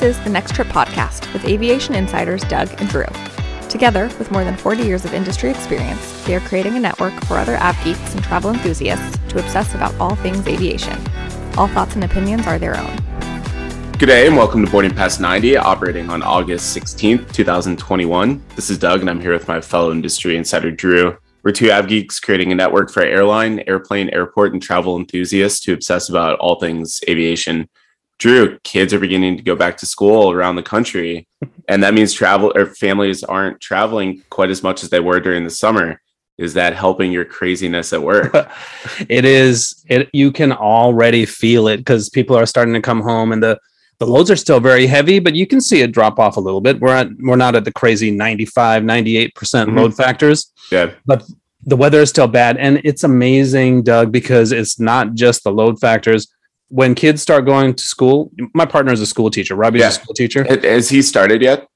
This is the Next Trip Podcast with aviation insiders Doug and Drew. Together, with more than 40 years of industry experience, they are creating a network for other app geeks and travel enthusiasts to obsess about all things aviation. All thoughts and opinions are their own. Good day and welcome to Boarding Pass 90, operating on August 16th, 2021. This is Doug and I'm here with my fellow industry insider Drew. We're two app geeks creating a network for airline, airplane, airport, and travel enthusiasts to obsess about all things aviation. Drew, kids are beginning to go back to school around the country, and that means travel or families aren't traveling quite as much as they were during the summer. Is that helping your craziness at work? It is. You can already feel it because people are starting to come home and the loads are still very heavy, but you can see it drop off a little bit. We're not at the crazy 95, 98% load factors. Yeah. But the weather is still bad. And it's amazing, Doug, because it's not just the load factors. When kids start going to school, my partner is a school teacher. Robbie's a school teacher. Has he started yet?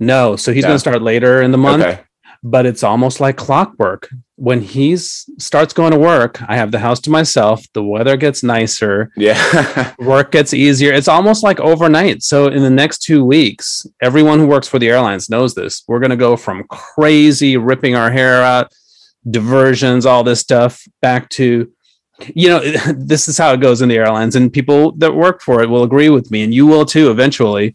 No. So he's going to start later in the month. Okay. But it's almost like clockwork. When he starts going to work, I have the house to myself. The weather gets nicer. Yeah. Work gets easier. It's almost like overnight. So in the next 2 weeks, everyone who works for the airlines knows this. We're going to go from crazy ripping our hair out, diversions, all this stuff, back to, you know, this is how it goes in the airlines. And people that work for it will agree with me. And you will too, eventually.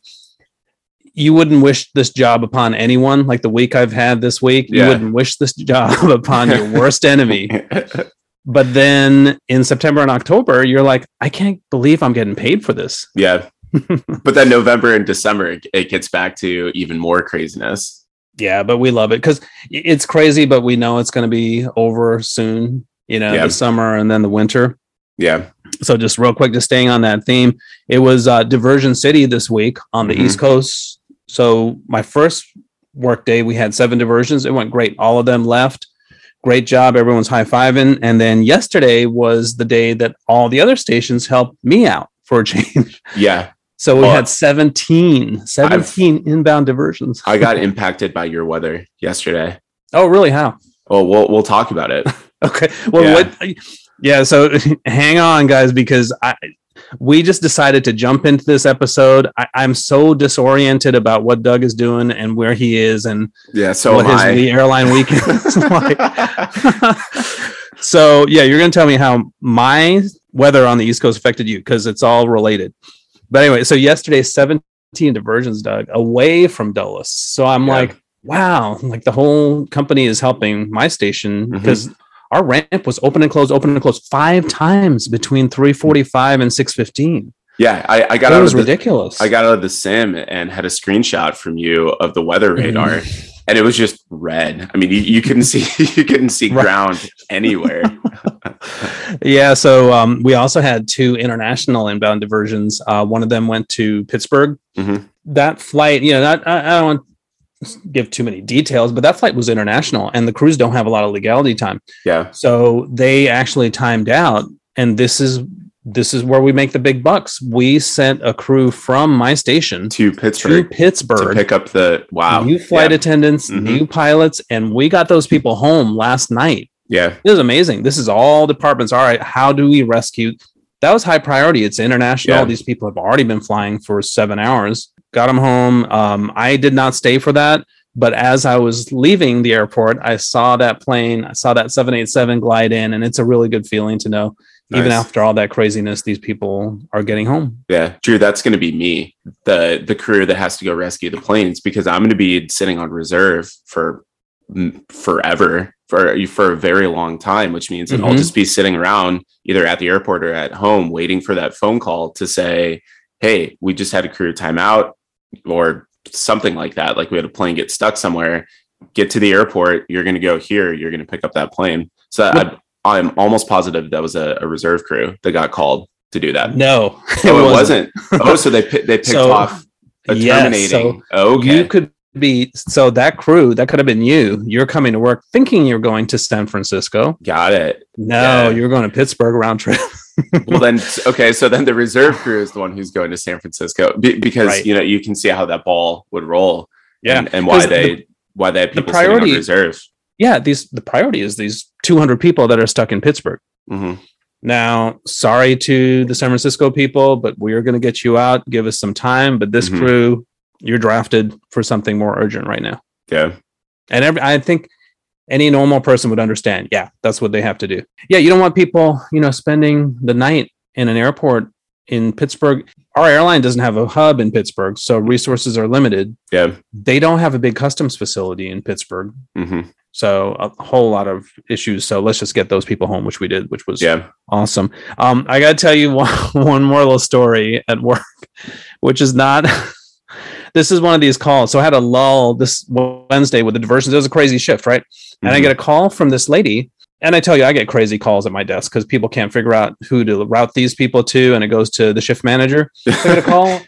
You wouldn't wish this job upon anyone. Like the week I've had this week, you wouldn't wish this job upon your worst enemy. But then in September and October, you're like, I can't believe I'm getting paid for this. Yeah. But then November and December, it gets back to even more craziness. Yeah, but we love it because it's crazy, but we know it's going to be over soon, you know, the summer and then the winter. Yeah. So just real quick, just staying on that theme, it was Diversion City this week on the East Coast. So my first work day, we had 7 diversions. It went great. All of them left. Great job. Everyone's high-fiving. And then yesterday was the day that all the other stations helped me out for a change. Yeah. So we had 17 inbound diversions. I got impacted by your weather yesterday. Oh, really? How? Oh, we'll talk about it. Okay. Well, so hang on, guys, because we just decided to jump into this episode. I'm so disoriented about what Doug is doing and where he is and the airline weekend is like. So, you're going to tell me how my weather on the East Coast affected you because it's all related. But anyway, so yesterday, 17 diversions, Doug, away from Dulles. So I'm like, wow, like the whole company is helping my station because our ramp was open and closed 5 times between 3:45 and 6:15. Yeah, I got out. It was ridiculous. I got out of the sim and had a screenshot from you of the weather radar, and it was just red. I mean, you couldn't see ground anywhere. Yeah, so we also had 2 international inbound diversions. One of them went to Pittsburgh. That flight, I don't want give too many details, but that flight was international and the crews don't have a lot of legality time. Yeah. So they actually timed out, and this is where we make the big bucks. We sent a crew from my station to Pittsburgh to pick up the new flight attendants, new pilots, and we got those people home last night. Yeah. It was amazing. This is all departments. All right, how do we rescue? That was high priority. It's international. Yeah. These people have already been flying for 7 hours. Got them home. I did not stay for that, but as I was leaving the airport, I saw that plane. I saw that 787 glide in, and it's a really good feeling to know, even after all that craziness, these people are getting home. Yeah, Drew, that's going to be me, the crew that has to go rescue the planes, because I'm going to be sitting on reserve for forever, for a very long time, which means that I'll just be sitting around either at the airport or at home waiting for that phone call to say, hey, we just had a crew timeout. Or something like that. Like we had a plane get stuck somewhere, get to the airport. You're going to go here. You're going to pick up that plane. So I'm almost positive that was a reserve crew that got called to do that. No, it wasn't. Oh, so they picked off a terminating. So okay. You could be, so that crew, that could have been you. You're coming to work thinking you're going to San Francisco. Got it. No, you're going to Pittsburgh round trip. Well then, okay. So then the reserve crew is the one who's going to San Francisco because you can see how that ball would roll. Yeah, and why they have people the priority, sitting on reserve. Yeah, the priority is these 200 people that are stuck in Pittsburgh. Now, sorry to the San Francisco people, but we are going to get you out. Give us some time. But this crew, you're drafted for something more urgent right now. Yeah. And I think any normal person would understand. Yeah, that's what they have to do. Yeah, you don't want people, spending the night in an airport in Pittsburgh. Our airline doesn't have a hub in Pittsburgh, so resources are limited. Yeah. They don't have a big customs facility in Pittsburgh. Mm-hmm. So a whole lot of issues. So let's just get those people home, which we did, which was awesome. I got to tell you one more little story at work, which is not... This is one of these calls. So I had a lull this Wednesday with the diversions. It was a crazy shift, right? And I get a call from this lady. And I tell you, I get crazy calls at my desk because people can't figure out who to route these people to. And it goes to the shift manager. So I get a call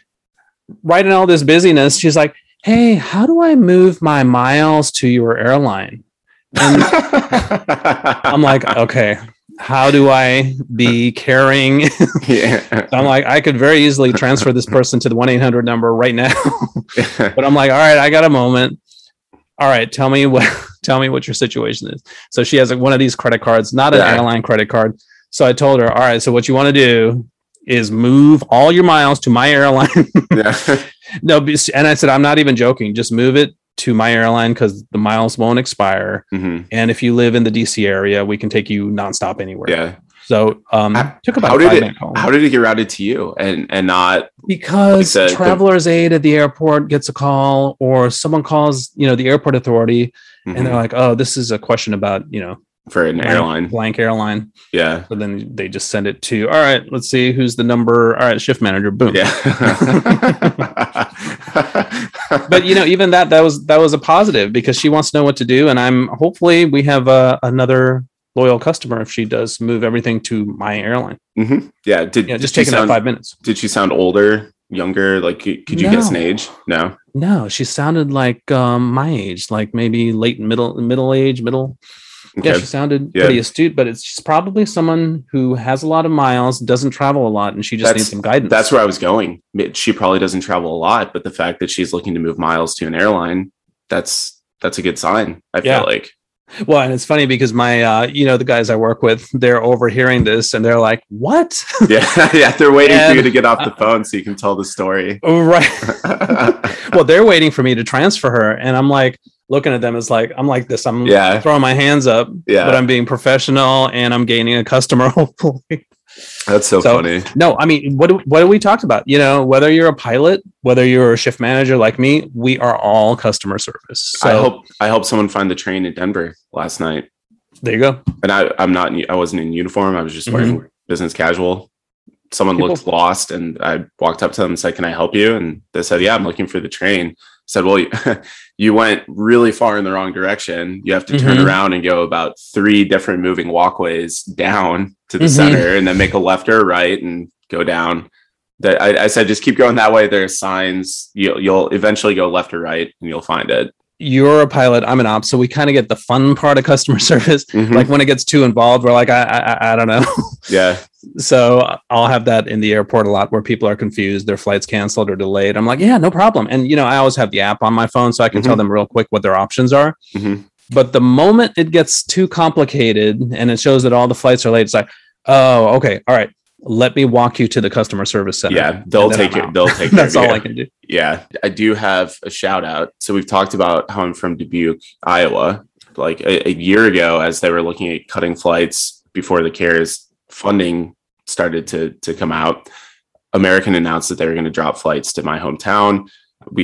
right in all this busyness. She's like, hey, how do I move my miles to your airline? And I'm like, okay, how do I be caring? So I'm like, I could very easily transfer this person to the 1-800 number right now. But I'm like, all right, I got a moment. All right, tell me what your situation is. So she has like one of these credit cards, not an airline credit card. So I told her, all right, so what you want to do is move all your miles to my airline. No, and I said, I'm not even joking. Just move it to my airline because the miles won't expire. And if you live in the DC area, we can take you nonstop anywhere. Yeah. So took about how did it get routed to you and not because like traveler's aid at the airport gets a call or someone calls, the airport authority and they're like, oh, this is a question about, for an airline, blank airline. Yeah. So then they just send it to, all right, let's see who's the number. All right. Shift manager. Boom. Yeah. But even that was a positive because she wants to know what to do, and I'm hopefully we have another loyal customer if she does move everything to my airline. Yeah, just taking that 5 minutes. Did she sound older, younger? Like, could you guess an age? No, she sounded like my age, like maybe late middle age. Okay. Yeah, she sounded pretty astute, but she's probably someone who has a lot of miles, doesn't travel a lot, and she just needs some guidance. That's where I was going. She probably doesn't travel a lot, but the fact that she's looking to move miles to an airline, that's a good sign, I feel like. Well, and it's funny because my, the guys I work with, they're overhearing this and they're like, what? Yeah. They're waiting for you to get off the phone so you can tell the story. Right. Well, they're waiting for me to transfer her. And I'm like, looking at them is like, I'm like this, I'm throwing my hands up, but I'm being professional and I'm gaining a customer. Hopefully. That's so funny. No, I mean, what do we talk about? Whether you're a pilot, whether you're a shift manager like me, we are all customer service. So I helped someone find the train in Denver last night. There you go. And I wasn't in uniform. I was just wearing business casual. Someone looked lost and I walked up to them and said, can I help you? And they said, yeah, I'm looking for the train. I said, well, you went really far in the wrong direction. You have to turn around and go about 3 different moving walkways down to the center and then make a left or a right and go down. That I said, just keep going that way. There are signs. You'll eventually go left or right and you'll find it. You're a pilot. I'm an ops. So we kind of get the fun part of customer service. Like when it gets too involved, we're like, I don't know. Yeah. So I'll have that in the airport a lot where people are confused. Their flight's canceled or delayed. I'm like, yeah, no problem. And, I always have the app on my phone so I can tell them real quick what their options are. But the moment it gets too complicated and it shows that all the flights are late, it's like, oh, okay. All right. Let me walk you to the customer service center. Yeah, they'll take it. That's all I can do. Yeah. I do have a shout out. So we've talked about how I'm from Dubuque, Iowa, like a year ago, as they were looking at cutting flights before the CARES funding started to come out. American announced that they were going to drop flights to my hometown.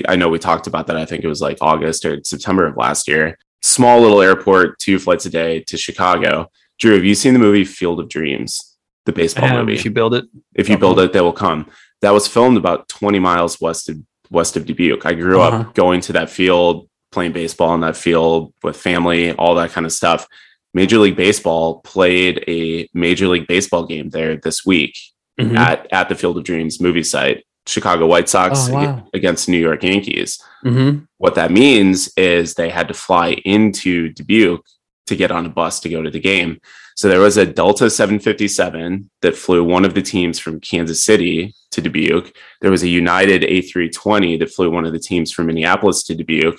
I know we talked about that. I think it was like August or September of last year. Small little airport, 2 flights a day to Chicago. Drew, have you seen the movie Field of Dreams? The baseball movie. If you build it, they will come. That was filmed about 20 miles west of Dubuque. I grew up going to that field, playing baseball in that field with family, all that kind of stuff. Major League Baseball played a Major League Baseball game there this week at the Field of Dreams movie site. Chicago White Sox against New York Yankees. What that means is they had to fly into Dubuque to get on a bus to go to the game. So there was a Delta 757 that flew one of the teams from Kansas City to Dubuque. There was a United A320 that flew one of the teams from Minneapolis to Dubuque.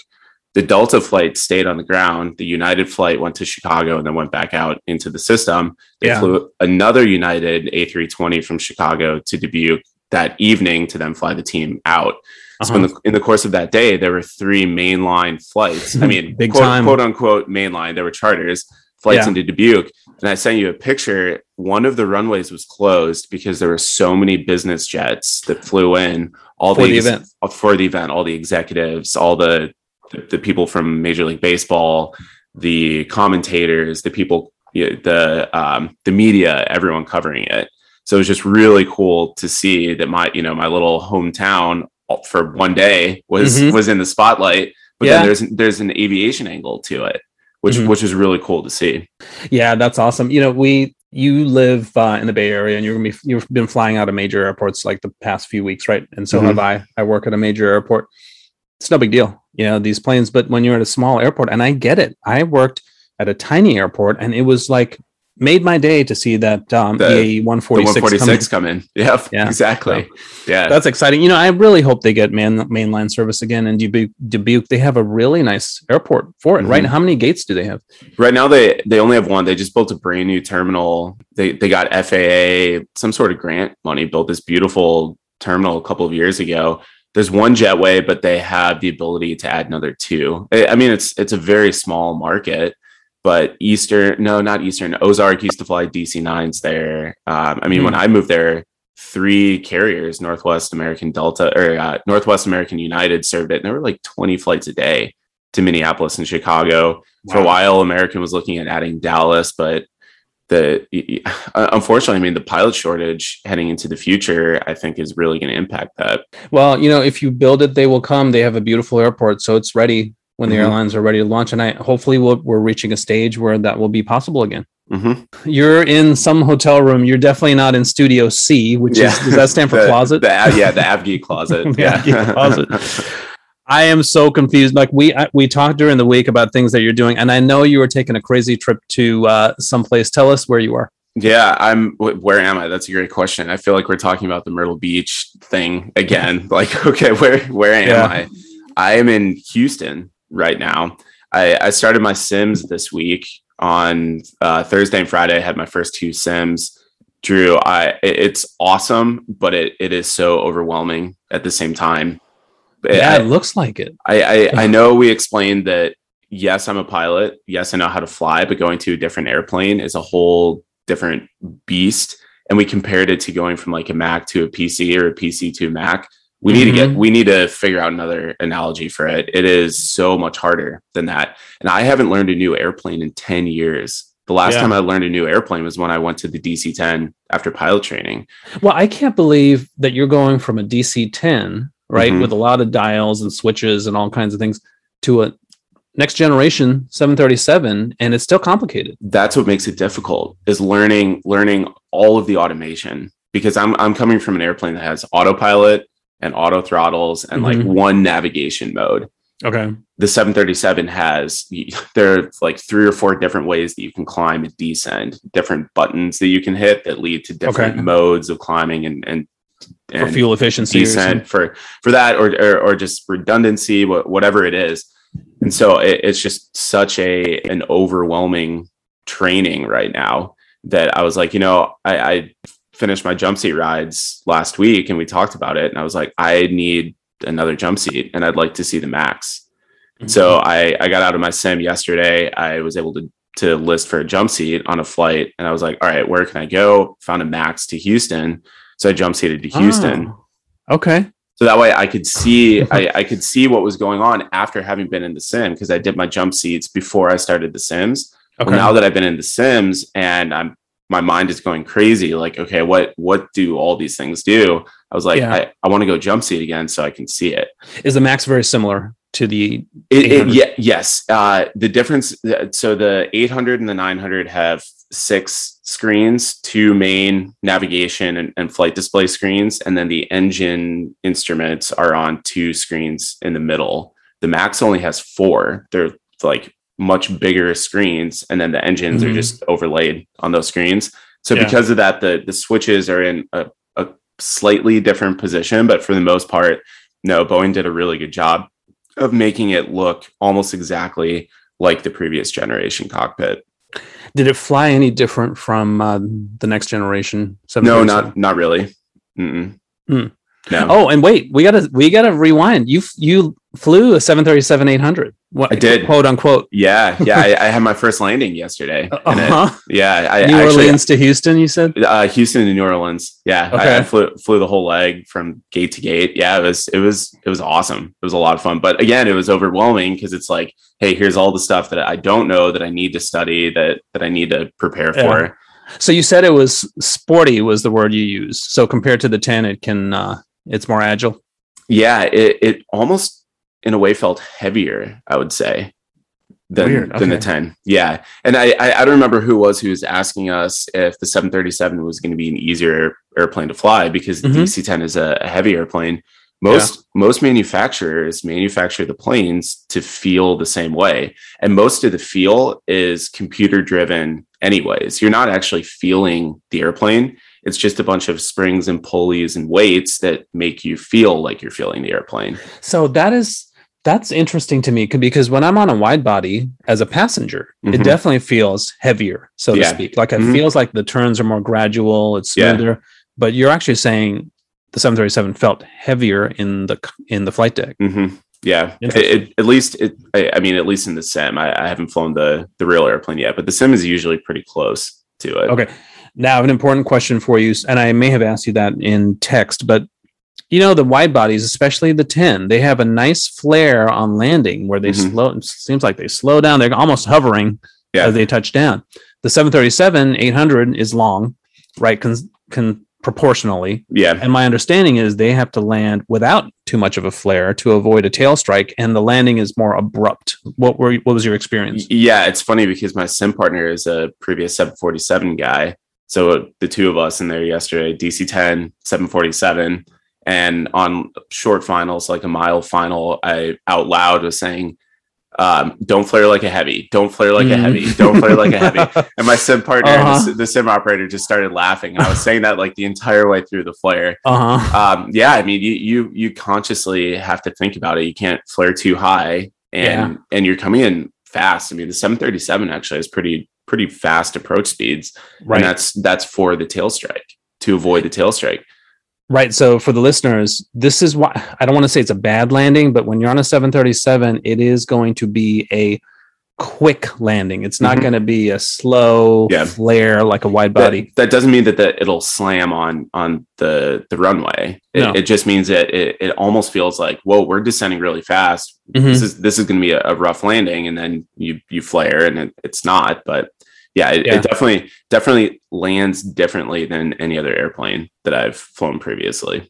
The Delta flight stayed on the ground. The United flight went to Chicago and then went back out into the system. They flew another United A320 from Chicago to Dubuque that evening to then fly the team out. So in the course of that day, there were three mainline flights. I mean, quote unquote mainline. There were charters flights into Dubuque. And I sent you a picture. One of the runways was closed because there were so many business jets that flew in for the event, all the executives, all the people from Major League Baseball, the commentators, the people, the media, everyone covering it. So it was just really cool to see that my little hometown for one day was in the spotlight. But then there's an aviation angle to it, which is really cool to see. Yeah, that's awesome. You know, you live in the Bay Area, and you've been flying out of major airports like the past few weeks, right? And so have I. I work at a major airport. It's no big deal, these planes. But when you're at a small airport, and I get it, I worked at a tiny airport, and it was like made my day to see that the 146 come in. Yeah, exactly. So, that's exciting. I really hope they get mainline service again in Dubuque. They have a really nice airport for it, right? How many gates do they have? Right now, they only have one. They just built a brand new terminal. They got FAA, some sort of grant money, built this beautiful terminal a couple of years ago. There's one jetway, but they have the ability to add another two. I mean, it's a very small market, but Ozark used to fly DC-9s there. When I moved there, three carriers, Northwest, American, Delta, or Northwest, American, United served it. And there were like 20 flights a day to Minneapolis and Chicago. Wow. For a while, American was looking at adding Dallas, but unfortunately, the pilot shortage heading into the future, I think, is really going to impact that. Well, if you build it, they will come. They have a beautiful airport, so it's ready when the airlines are ready to launch. And hopefully we're reaching a stage where that will be possible again. You're in some hotel room. You're definitely not in Studio C, which is, does that stand for closet? The Avgi closet. Avgi closet. I am so confused. Like we talked during the week about things that you're doing, and I know you were taking a crazy trip to someplace. Tell us where you are. Yeah, where am I? That's a great question. I feel like we're talking about the Myrtle Beach thing again. Like, okay, where am I? I am in Houston right now. I started my Sims this week on Thursday and Friday. I had my first two Sims. Drew, it's awesome, but it is so overwhelming at the same time. It looks like it. I know we explained that, yes, I'm a pilot. Yes, I know how to fly, but going to a different airplane is a whole different beast. And we compared it to going from like a Mac to a PC or a PC to a Mac. We need to figure out another analogy for it. It is so much harder than that. And I haven't learned a new airplane in 10 years. The last time I learned a new airplane was when I went to the DC-10 after pilot training. Well, I can't believe that you're going from a DC-10, right, with a lot of dials and switches and all kinds of things, to a next generation 737, and it's still complicated. That's what makes it difficult, is learning all of the automation, because I'm coming from an airplane that has autopilot and auto throttles and like one navigation mode. Okay. The 737 has, there are like three or four different ways that you can climb and descend, different buttons that you can hit that lead to different modes of climbing and for fuel efficiency, descent, for that, or just redundancy, whatever it is. And so it's just such an overwhelming training right now that I was like, I finished my jump seat rides last week, and we talked about it, and I was like, I need another jump seat, and I'd like to see the MAX. So I got out of my sim yesterday. I was able to list for a jump seat on a flight, and I was like, all right, where can I go? Found a MAX to Houston. So I jump seated to Houston. Oh, okay. So that way I could see I could see what was going on after having been in the sim, because I did my jump seats before I started the Sims. Okay. Well, now that I've been in the Sims and my mind is going crazy, like, okay, what do all these things do? I was like, I want to go jump seat again so I can see it. Is the MAX very similar to the 800? Yes. The difference, so the 800 and the 900 have 6 screens, 2 main navigation and flight display screens, and then the engine instruments are on 2 screens in the middle. The MAX only has 4. They're like much bigger screens, and then the engines are just overlaid on those screens. So because of that, the switches are in a slightly different position, but for the most part, no, Boeing did a really good job of making it look almost exactly like the previous generation cockpit. Did it fly any different from the next generation? No, not really. Mm. No. Oh, and wait, we gotta rewind. You flew a 737-800. What, I did, quote unquote. Yeah. I had my first landing yesterday. Uh-huh. New Orleans to Houston, you said? Houston to New Orleans. Yeah. Okay. I flew the whole leg from gate to gate. Yeah, it was awesome. It was a lot of fun. But again, it was overwhelming because it's like, hey, here's all the stuff that I don't know, that I need to study, that I need to prepare for. So you said it was sporty was the word you use. So compared to the 10, it can it's more agile. Yeah, it almost in a way felt heavier, I would say, than the 10. Yeah. And I don't remember who was asking us if the 737 was going to be an easier airplane to fly, because the DC-10 is a heavy airplane. Most manufacturers manufacture the planes to feel the same way. And most of the feel is computer driven anyways. You're not actually feeling the airplane. It's just a bunch of springs and pulleys and weights that make you feel like you're feeling the airplane. So that's interesting to me, because when I'm on a wide body as a passenger, it definitely feels heavier, so to speak. Like it feels like the turns are more gradual, it's smoother, but you're actually saying the 737 felt heavier in the flight deck. Mm-hmm. Yeah, at least in the sim, I haven't flown the real airplane yet, but the sim is usually pretty close to it. Okay. Now, an important question for you, and I may have asked you that in text, but the wide bodies, especially the 10, they have a nice flare on landing where they seems like they slow down. They're almost hovering as they touch down. The 737-800 is long, right? Proportionally. Yeah. And my understanding is they have to land without too much of a flare to avoid a tail strike, and the landing is more abrupt. What was your experience? Yeah, it's funny because my sim partner is a previous 747 guy. So the two of us in there yesterday, DC-10, 747, and on short finals, like a mile final, I out loud was saying, don't flare like a heavy, don't flare like a heavy, don't flare like a heavy. And my sim partner, the sim operator, just started laughing. And I was saying that like the entire way through the flare. You consciously have to think about it. You can't flare too high, and you're coming in fast. I mean, the 737 actually is pretty fast approach speeds, right? And that's for the tail strike, to avoid the tail strike, right? So for the listeners, this is why I don't want to say it's a bad landing, but when you're on a 737, it is going to be a quick landing. It's not going to be a slow flare like a wide body. That doesn't mean that it'll slam on the runway. It just means that it almost feels like, whoa, we're descending really fast. This is going to be a rough landing, and then you flare, and it's not. But it definitely lands differently than any other airplane that I've flown previously.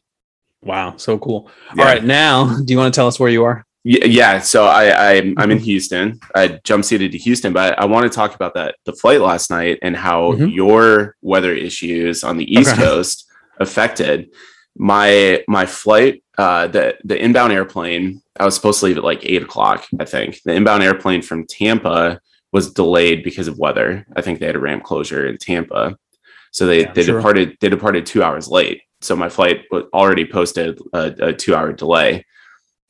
Wow, so cool. Yeah. All right, now, do you want to tell us where you are? Yeah, so I'm in Houston. I jump seated to Houston, but I want to talk about the flight last night and how your weather issues on the East Coast affected my flight. The inbound airplane, I was supposed to leave at like 8 o'clock, I think. The inbound airplane from Tampa was delayed because of weather. I think they had a ramp closure in Tampa, so they departed 2 hours late. So my flight was already posted a 2 hour delay.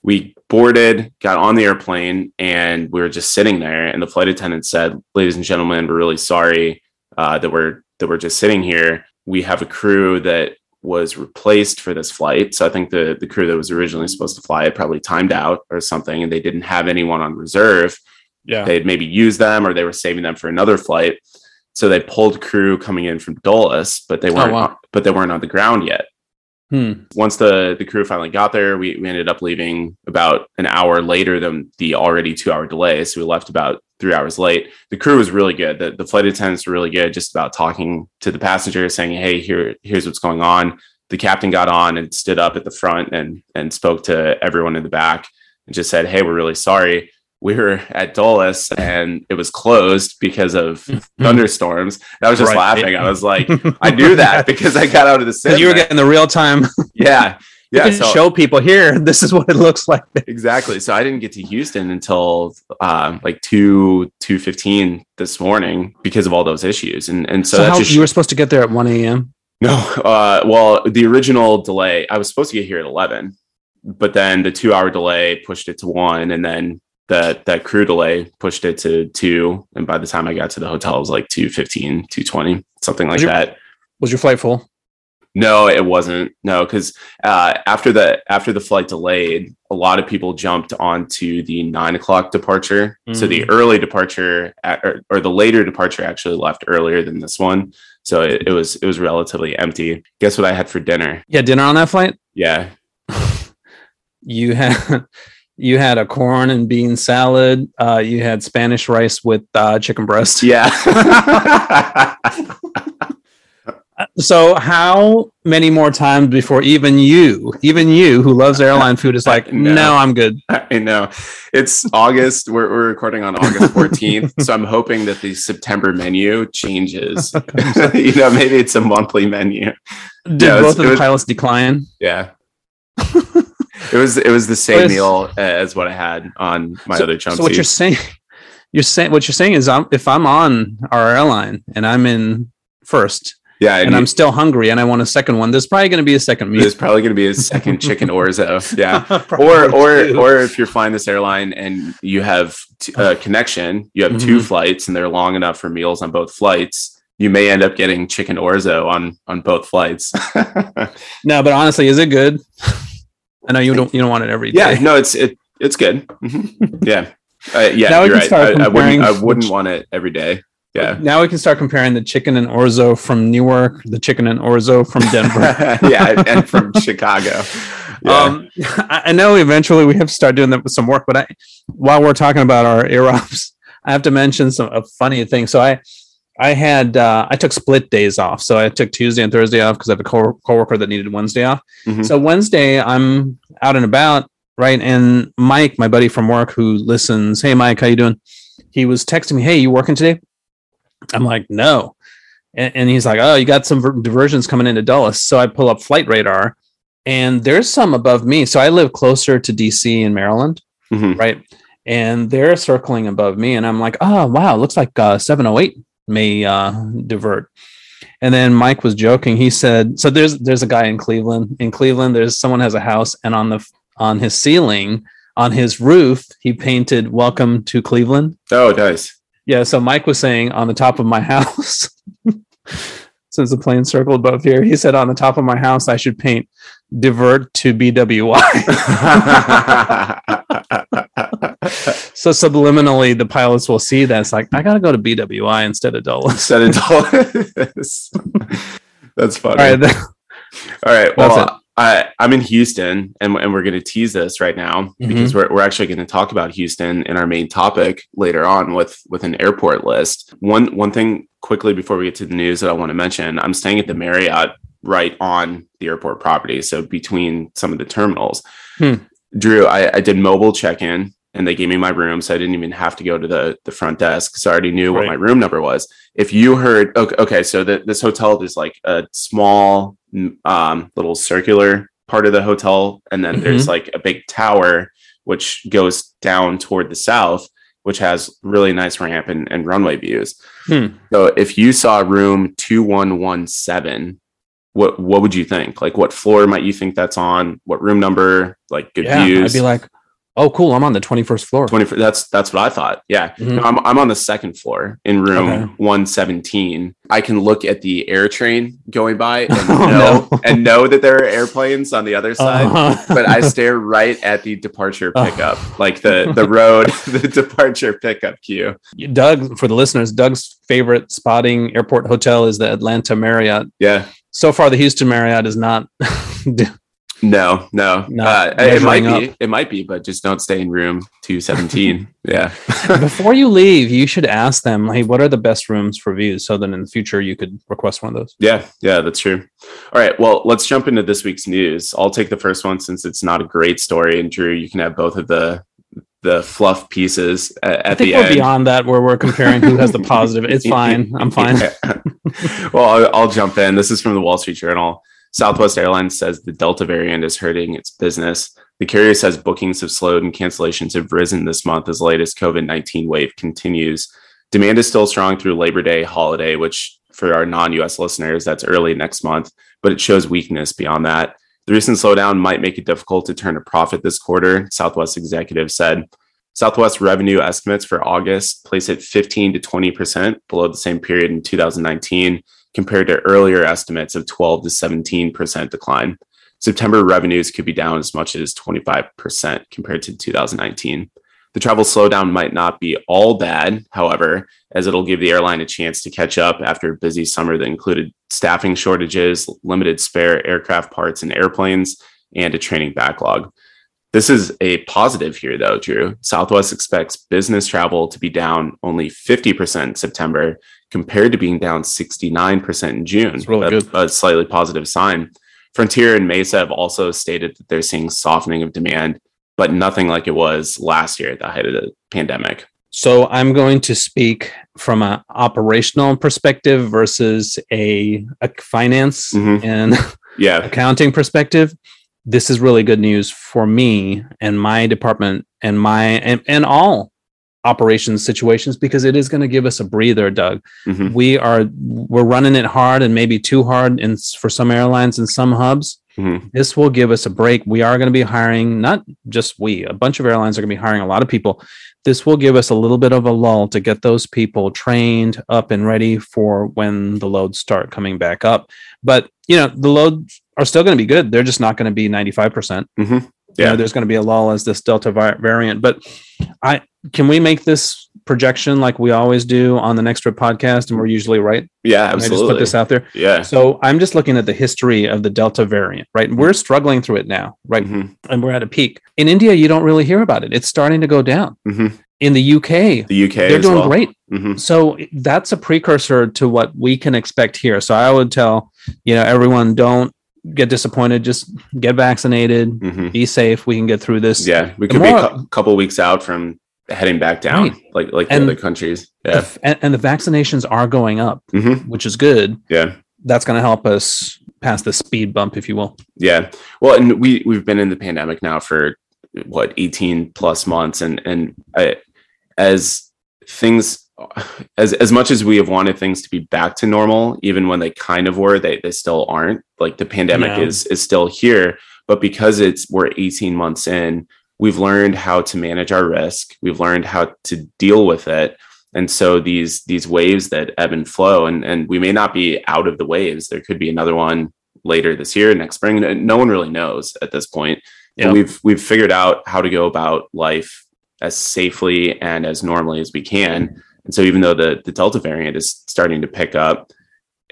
We boarded, got on the airplane, and we were just sitting there. And the flight attendant said, "Ladies and gentlemen, we're really sorry that we're just sitting here. We have a crew that was replaced for this flight." So I think the crew that was originally supposed to fly had probably timed out or something, and they didn't have anyone on reserve. Yeah. They'd maybe used them, or they were saving them for another flight. So they pulled crew coming in from Dulles, but they weren't on the ground yet. Once the crew finally got there, we ended up leaving about an hour later than the already 2 hour delay. So we left about 3 hours late. The crew was really good. The flight attendants were really good, just about talking to the passengers, saying, "Hey, here's what's going on." The captain got on and stood up at the front and spoke to everyone in the back and just said, "Hey, we're really sorry. We were at Dulles and it was closed because of thunderstorms." And I was just laughing. I was like, I knew that because I got out of the sim. You were getting the real time. Yeah. You show people here, this is what it looks like. Exactly. So I didn't get to Houston until like 2:15 this morning because of all those issues. And so you were supposed to get there at 1 a.m. No. Well, the original delay, I was supposed to get here at 11. but then the 2 hour delay pushed it to one, and then that crew delay pushed it to two. And by the time I got to the hotel, it was like 2:15, 2:20, something like that. Was your flight full? No, it wasn't. No, because after the flight delayed, a lot of people jumped onto the 9 o'clock departure. Mm. So the early departure or the later departure actually left earlier than this one. So it was relatively empty. Guess what I had for dinner? Yeah, dinner on that flight? Yeah. You had a corn and bean salad. You had Spanish rice with chicken breast. Yeah. So how many more times before even you who loves airline food is like, no, I'm good. I know. It's August. We're recording on August 14th. So I'm hoping that the September menu changes. You know, maybe it's a monthly menu. Did both of the pilots decline? Yeah. It was the same meal as what I had on my other chump. So what you're saying is if I'm on our airline and I'm in first. Yeah, and I'm still hungry, and I want a second one. There's probably going to be a second meal. There's probably going to be a second chicken orzo. Yeah, or if you're flying this airline and you have a connection, you have mm-hmm. two flights, and they're long enough for meals on both flights. You may end up getting chicken orzo on both flights. No, but honestly, is it good? I know you don't want it every day. Yeah, no, it's good. Mm-hmm. Yeah, yeah, now you're right. I wouldn't want it every day. Yeah. Now we can start comparing the chicken and orzo from Newark, the chicken and orzo from Denver, yeah, and from Chicago. Yeah. I know eventually we have to start doing that with some work, but while we're talking about our air ops, I have to mention a funny thing. So I took split days off. So I took Tuesday and Thursday off because I have a coworker that needed Wednesday off. Mm-hmm. So Wednesday I'm out and about, right? And Mike, my buddy from work, who listens, hey Mike, how you doing? He was texting me, hey, you working today? I'm like, no. And he's like, oh, you got some diversions coming into Dulles. So I pull up flight radar and there's some above me. So I live closer to DC in Maryland, mm-hmm. right? And they're circling above me. And I'm like, oh, wow, looks like 708 may divert. And then Mike was joking. He said, so there's a guy in Cleveland. In Cleveland, there's someone has a house, and on his ceiling, on his roof, he painted "Welcome to Cleveland." Oh, nice. Yeah, so Mike was saying on the top of my house, since the plane circled above here, he said on the top of my house, I should paint divert to BWI. So subliminally, the pilots will see that. It's like, I got to go to BWI instead of Dulles. That's funny. All right. Well, I'm in Houston, and we're going to tease this right now mm-hmm. because we're actually going to talk about Houston in our main topic later on with an airport list. One thing quickly before we get to the news that I want to mention, I'm staying at the Marriott right on the airport property, so between some of the terminals. Hmm. Drew, I did mobile check-in, and they gave me my room, so I didn't even have to go to the front desk, so I already knew what my room number was. If you heard, okay, so this hotel is like a small little circular part of the hotel, and then mm-hmm. there's like a big tower which goes down toward the south, which has really nice ramp and runway views. Hmm. So if you saw room 2117, what would you think? Like, what floor might you think that's on? What room number? Like, good views. I'd be like, oh cool, I'm on the 21st floor. That's what I thought. Yeah. Mm-hmm. No, I'm on the second floor in room 117. I can look at the air train going by and know that there are airplanes on the other side, but I stare right at the departure pickup, like the road, the departure pickup queue. Doug, for the listeners, Doug's favorite spotting airport hotel is the Atlanta Marriott. Yeah. So far the Houston Marriott is not No. It might be, but just don't stay in room 217. Yeah. Before you leave, you should ask them, hey, what are the best rooms for views? So then in the future, you could request one of those. Yeah, that's true. All right. Well, let's jump into this week's news. I'll take the first one since it's not a great story. And Drew, you can have both of the fluff pieces at the end. I think we're beyond that where we're comparing who has the positive. It's fine. I'm fine. Well, I'll jump in. This is from the Wall Street Journal. Southwest Airlines says the Delta variant is hurting its business. The carrier says bookings have slowed and cancellations have risen this month as the latest COVID-19 wave continues. Demand is still strong through Labor Day holiday, which for our non-US listeners, that's early next month, but it shows weakness beyond that. The recent slowdown might make it difficult to turn a profit this quarter, Southwest executives said. Southwest revenue estimates for August place it 15 to 20% below the same period in 2019, compared to earlier estimates of 12 to 17% decline. September revenues could be down as much as 25% compared to 2019. The travel slowdown might not be all bad, however, as it'll give the airline a chance to catch up after a busy summer that included staffing shortages, limited spare aircraft parts and airplanes, and a training backlog. This is a positive here, though, Drew. Southwest expects business travel to be down only 50% in September compared to being down 69% in June. That's really good. A slightly positive sign. Frontier and Mesa have also stated that they're seeing softening of demand, but nothing like it was last year at the height of the pandemic. So I'm going to speak from an operational perspective versus a finance and accounting perspective. This is really good news for me and my department and all operations situations, because it is going to give us a breather, Doug. Mm-hmm. We're running it hard and maybe too hard for some airlines and some hubs. Mm-hmm. This will give us a break. We are going to be hiring, not just a bunch of airlines are going to be hiring a lot of people. This will give us a little bit of a lull to get those people trained up and ready for when the loads start coming back up. But, the loads are still going to be good. They're just not going to be 95%. Mm-hmm. Yeah. There's going to be a lull as this Delta variant. But can we make this projection like we always do on the Next Trip podcast? And we're usually right. Yeah, absolutely. I just put this out there. Yeah. So I'm just looking at the history of the Delta variant, right? We're struggling through it now, right? Mm-hmm. And we're at a peak. In India, you don't really hear about it. It's starting to go down. Mm-hmm. In the UK, they're doing great. Mm-hmm. So that's a precursor to what we can expect here. So I would tell, everyone, don't get disappointed, just get vaccinated, be safe. We can get through this. Yeah. We could be a couple weeks out from heading back down, right, like the other countries. Yeah. And the vaccinations are going up, which is good. Yeah. That's going to help us pass the speed bump, if you will. Yeah. Well, and we've been in the pandemic now for 18 plus months. And as much as we have wanted things to be back to normal, even when they kind of were, they still aren't. Like the pandemic is still here, but because we're 18 months in, we've learned how to manage our risk. We've learned how to deal with it. And so these waves that ebb and flow, and we may not be out of the waves. There could be another one later this year, next spring. No one really knows at this point. Yep. And we've figured out how to go about life as safely and as normally as we can. And so even though the Delta variant is starting to pick up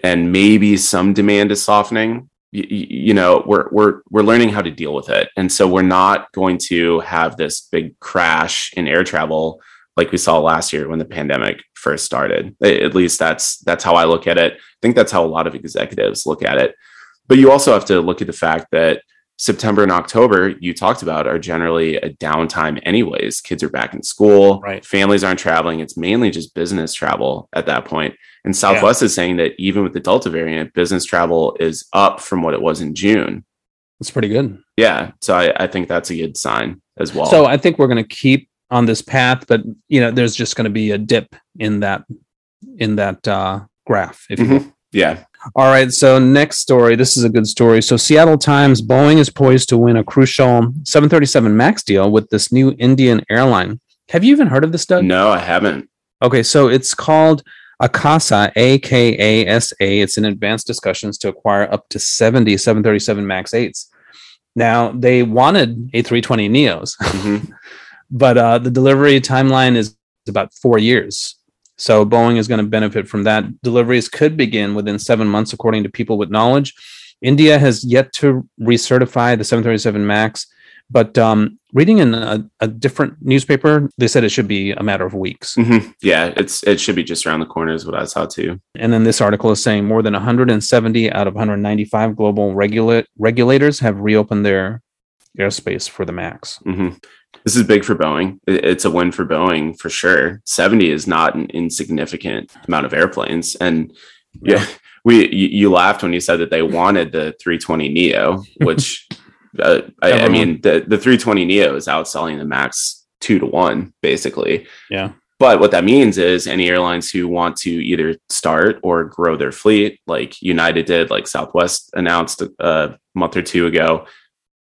and maybe some demand is softening, we're learning how to deal with it. And so we're not going to have this big crash in air travel like we saw last year when the pandemic first started. At least that's how I look at it. I think that's how a lot of executives look at it. But you also have to look at the fact that September and October, you talked about, are generally a downtime anyways. Kids are back in school, right. Families aren't traveling. It's mainly just business travel at that point. And Southwest is saying that even with the Delta variant, business travel is up from what it was in June. That's pretty good. Yeah. So I think that's a good sign as well. So I think we're going to keep on this path, but there's just going to be a dip in that graph, if you will. Yeah. All right. So next story. This is a good story. So Seattle Times, Boeing is poised to win a crucial 737 MAX deal with this new Indian airline. Have you even heard of this, Doug? No, I haven't. Okay. So it's called Akasa, A-K-A-S-A. It's in advanced discussions to acquire up to 70 737 MAX 8s. Now, they wanted A320neos, but the delivery timeline is about 4 years. So Boeing is going to benefit from that. Deliveries could begin within 7 months, according to people with knowledge. India has yet to recertify the 737 MAX, but reading in a different newspaper, they said it should be a matter of weeks. Mm-hmm. Yeah, it should be just around the corner is what I saw too. And then this article is saying more than 170 out of 195 global regulators have reopened their airspace for the MAX. Mm-hmm. This is big for Boeing. It's a win for Boeing for sure. 70 is not an insignificant amount of airplanes. And you laughed when you said that they wanted the 320neo, which I mean, the 320neo is outselling the MAX 2-to-1 basically. Yeah. But what that means is any airlines who want to either start or grow their fleet, like United did, like Southwest announced a month or two ago,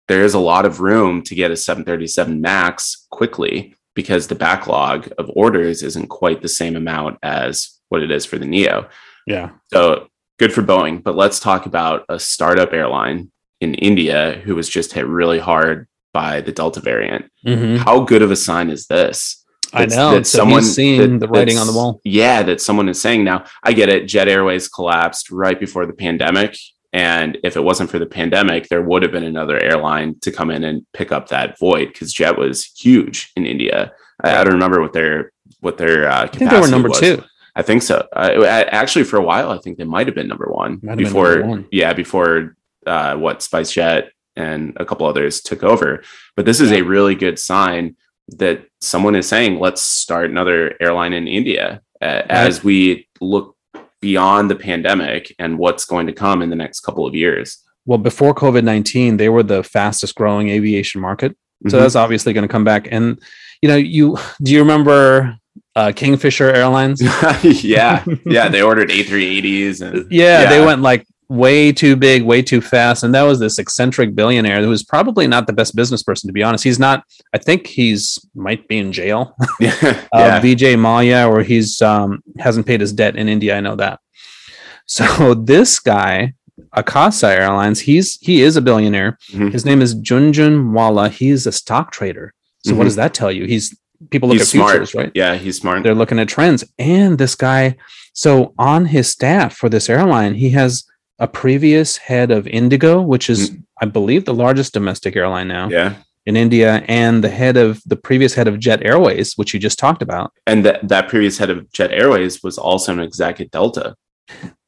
there is a lot of room to get a 737 MAX quickly because the backlog of orders isn't quite the same amount as what it is for the Neo. Yeah. So good for Boeing. But let's talk about a startup airline in India who was just hit really hard by the Delta variant. Mm-hmm. How good of a sign is this? That's, I know that someone's seeing the writing on the wall. Yeah, that someone is saying now. I get it. Jet Airways collapsed right before the pandemic, and if it wasn't for the pandemic, there would have been another airline to come in and pick up that void because Jet was huge in India. Right. I don't remember what their capacity I think they were number was. Two. I think so. Actually, for a while, I think they might have been number one before what SpiceJet and a couple others took over. But this is a really good sign that someone is saying, let's start another airline in India as we look beyond the pandemic and what's going to come in the next couple of years. Well, before COVID-19, they were the fastest growing aviation market. So that's obviously going to come back. And, do you remember Kingfisher Airlines? Yeah. Yeah. They ordered A380s. And, they went like way too big, way too fast. And that was this eccentric billionaire who was probably not the best business person, to be honest. He's not, I think might be in jail. Vijay Mallya, or he's hasn't paid his debt in India. I know that. So this guy, Akasa Airlines, he is a billionaire. Mm-hmm. His name is Junjun Wala. He's a stock trader. So what does that tell you? People look at futures, right? Yeah, he's smart. They're looking at trends. And this guy, so on his staff for this airline, he has a previous head of Indigo, which is, I believe, the largest domestic airline now in India, and the previous head of Jet Airways, which you just talked about. And that previous head of Jet Airways was also an exec at Delta.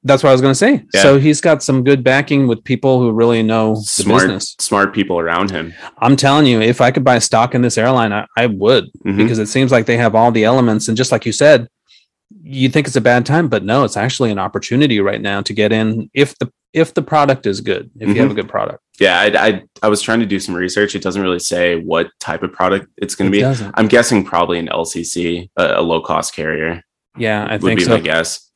That's what I was going to say. Yeah. So he's got some good backing with people who really know the business. Smart people around him. I'm telling you, if I could buy stock in this airline, I would, because it seems like they have all the elements. And just like you said, you think it's a bad time, but no, it's actually an opportunity right now to get in if the product is good, if you have a good product. Yeah, I was trying to do some research. It doesn't really say what type of product it's going to be. Doesn't. I'm guessing probably an LCC, a low-cost carrier. Yeah, I think so. Would be my guess.